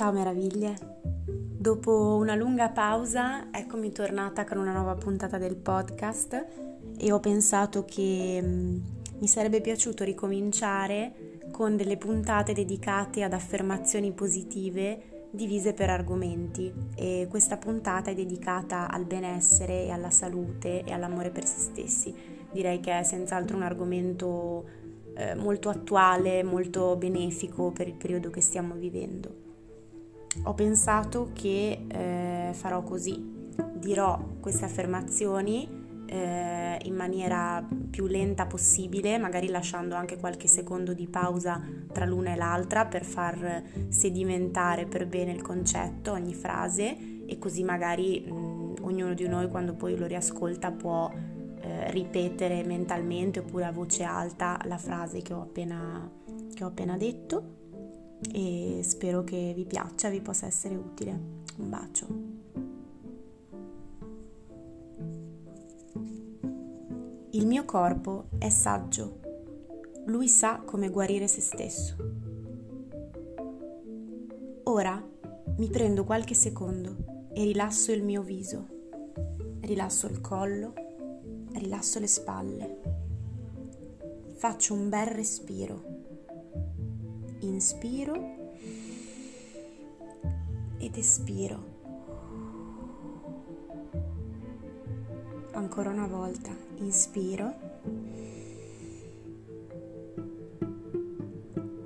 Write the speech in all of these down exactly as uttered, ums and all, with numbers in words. Ciao meraviglie! Dopo una lunga pausa, eccomi tornata con una nuova puntata del podcast e ho pensato che mi sarebbe piaciuto ricominciare con delle puntate dedicate ad affermazioni positive divise per argomenti, e questa puntata è dedicata al benessere e alla salute e all'amore per se stessi. Direi che è senz'altro un argomento eh, molto attuale, molto benefico per il periodo che stiamo vivendo. Ho pensato che eh, farò così, dirò queste affermazioni eh, in maniera più lenta possibile, magari lasciando anche qualche secondo di pausa tra l'una e l'altra per far sedimentare per bene il concetto, ogni frase, e così magari mh, ognuno di noi quando poi lo riascolta può eh, ripetere mentalmente oppure a voce alta la frase che ho appena, che ho appena detto. E spero che vi piaccia, vi possa essere utile. Un bacio. Il mio corpo è saggio. Lui sa come guarire se stesso. Ora mi prendo qualche secondo e rilasso il mio viso. Rilasso il collo, rilasso le spalle. Faccio un bel respiro. Inspiro ed espiro. Ancora una volta, inspiro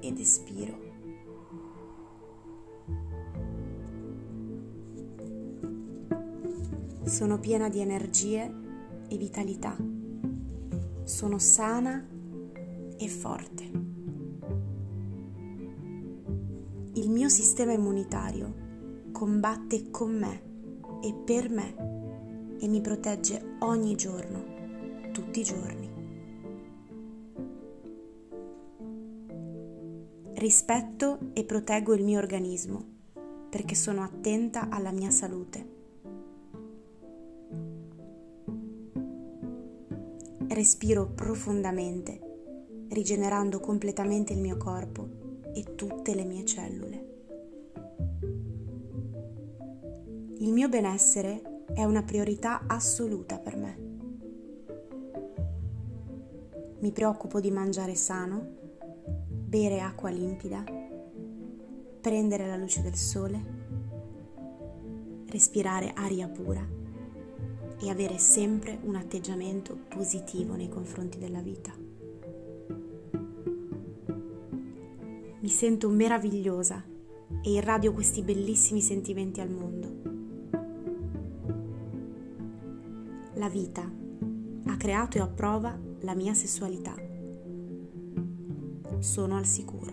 ed espiro. Sono piena di energie e vitalità. Sono sana e forte. Il mio sistema immunitario combatte con me e per me e mi protegge ogni giorno, tutti i giorni. Rispetto e proteggo il mio organismo perché sono attenta alla mia salute. Respiro profondamente, rigenerando completamente il mio corpo e tutte le mie cellule. Il mio benessere è una priorità assoluta per me. Mi preoccupo di mangiare sano, bere acqua limpida, prendere la luce del sole, respirare aria pura e avere sempre un atteggiamento positivo nei confronti della vita. Mi sento meravigliosa e irradio questi bellissimi sentimenti al mondo. La vita ha creato e approva la mia sessualità. Sono al sicuro.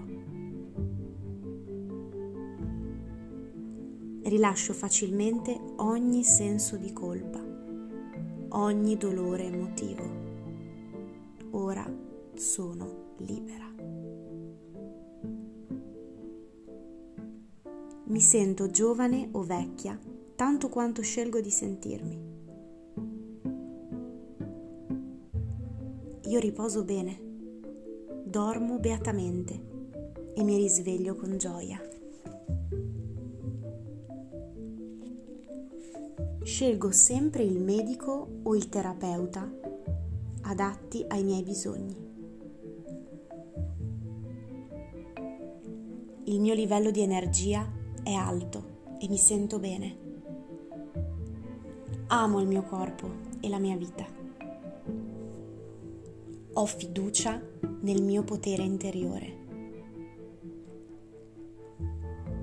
Rilascio facilmente ogni senso di colpa, ogni dolore emotivo. Ora sono libera. Mi sento giovane o vecchia, tanto quanto scelgo di sentirmi. Io riposo bene, dormo beatamente e mi risveglio con gioia. Scelgo sempre il medico o il terapeuta adatti ai miei bisogni. Il mio livello di energia è alto e mi sento bene. Amo il mio corpo e la mia vita. Ho fiducia nel mio potere interiore.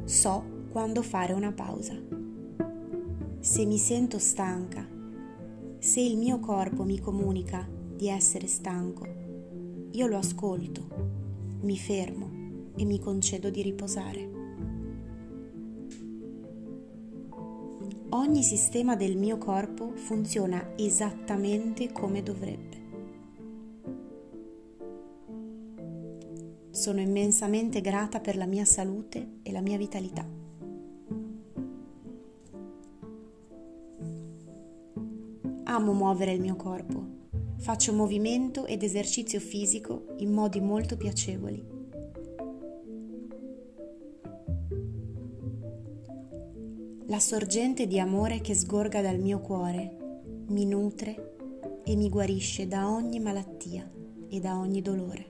So quando fare una pausa. Se mi sento stanca, se il mio corpo mi comunica di essere stanco, io lo ascolto, mi fermo e mi concedo di riposare. Ogni sistema del mio corpo funziona esattamente come dovrebbe. Sono immensamente grata per la mia salute e la mia vitalità. Amo muovere il mio corpo. Faccio movimento ed esercizio fisico in modi molto piacevoli. la sorgente di amore che sgorga dal mio cuore, mi nutre e mi guarisce da ogni malattia e da ogni dolore.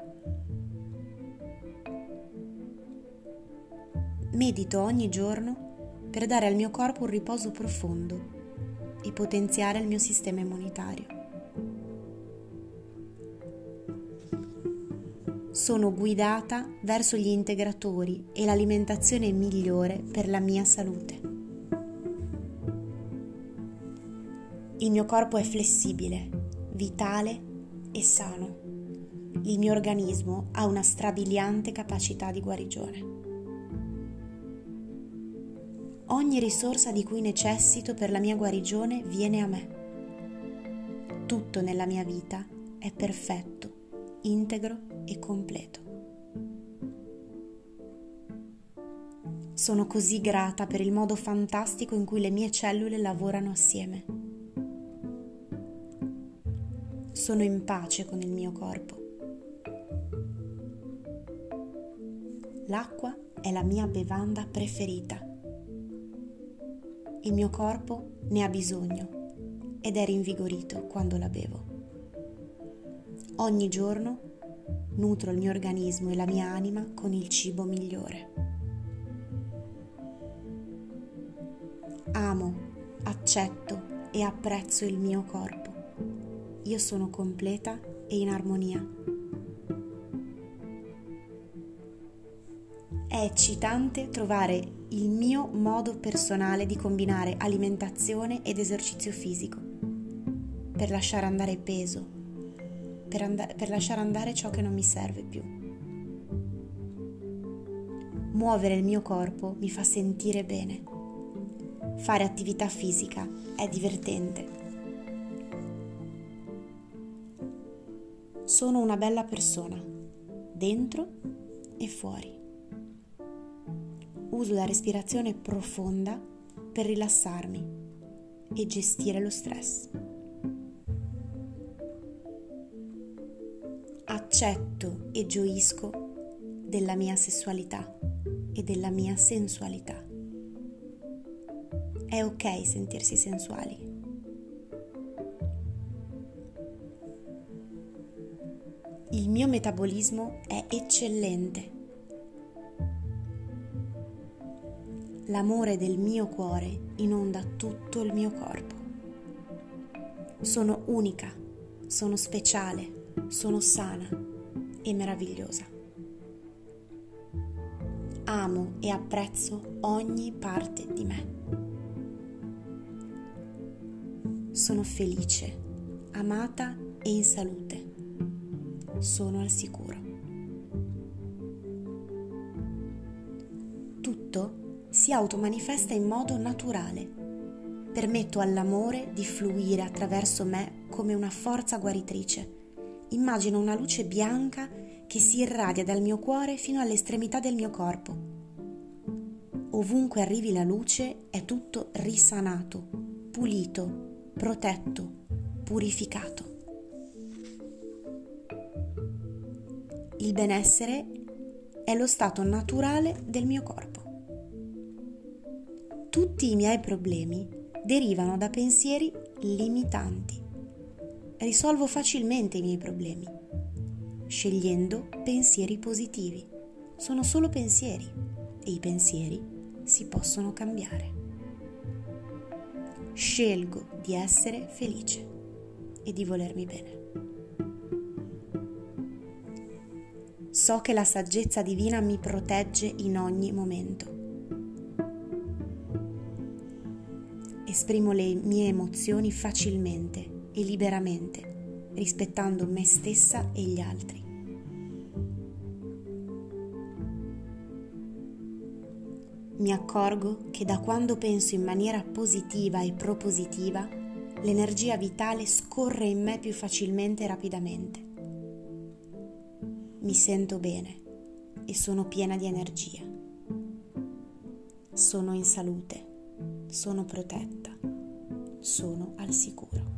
Medito ogni giorno per dare al mio corpo un riposo profondo e potenziare il mio sistema immunitario. Sono guidata verso gli integratori e l'alimentazione migliore per la mia salute. Il mio corpo è flessibile, vitale e sano. Il mio organismo ha una strabiliante capacità di guarigione. Ogni risorsa di cui necessito per la mia guarigione viene a me. Tutto nella mia vita è perfetto, integro e completo. Sono così grata per il modo fantastico in cui le mie cellule lavorano assieme. Sono in pace con il mio corpo. L'acqua è la mia bevanda preferita. Il mio corpo ne ha bisogno ed è rinvigorito quando la bevo. Ogni giorno nutro il mio organismo e la mia anima con il cibo migliore. Amo, accetto e apprezzo il mio corpo. Io sono completa e in armonia. È eccitante trovare il mio modo personale di combinare alimentazione ed esercizio fisico, per lasciare andare peso, per, and- per lasciare andare ciò che non mi serve più. Muovere il mio corpo mi fa sentire bene. Fare attività fisica è divertente. Sono una bella persona, dentro e fuori. Uso la respirazione profonda per rilassarmi e gestire lo stress. Accetto e gioisco della mia sessualità e della mia sensualità. È ok sentirsi sensuali. Il mio metabolismo è eccellente. L'amore del mio cuore inonda tutto il mio corpo. Sono unica, sono speciale, sono sana e meravigliosa. Amo e apprezzo ogni parte di me. Sono felice, amata e in salute. Sono al sicuro. Tutto si automanifesta in modo naturale. Permetto all'amore di fluire attraverso me come una forza guaritrice. Immagino una luce bianca che si irradia dal mio cuore fino all'estremità del mio corpo. Ovunque arrivi la luce è tutto risanato, pulito, protetto, purificato. Il benessere è lo stato naturale del mio corpo. Tutti i miei problemi derivano da pensieri limitanti. Risolvo facilmente i miei problemi, scegliendo pensieri positivi. Sono solo pensieri e i pensieri si possono cambiare. Scelgo di essere felice e di volermi bene. So che la saggezza divina mi protegge in ogni momento. Esprimo le mie emozioni facilmente e liberamente, rispettando me stessa e gli altri. Mi accorgo che da quando penso in maniera positiva e propositiva, l'energia vitale scorre in me più facilmente e rapidamente. Mi sento bene e sono piena di energia. Sono in salute. Sono protetta, sono al sicuro.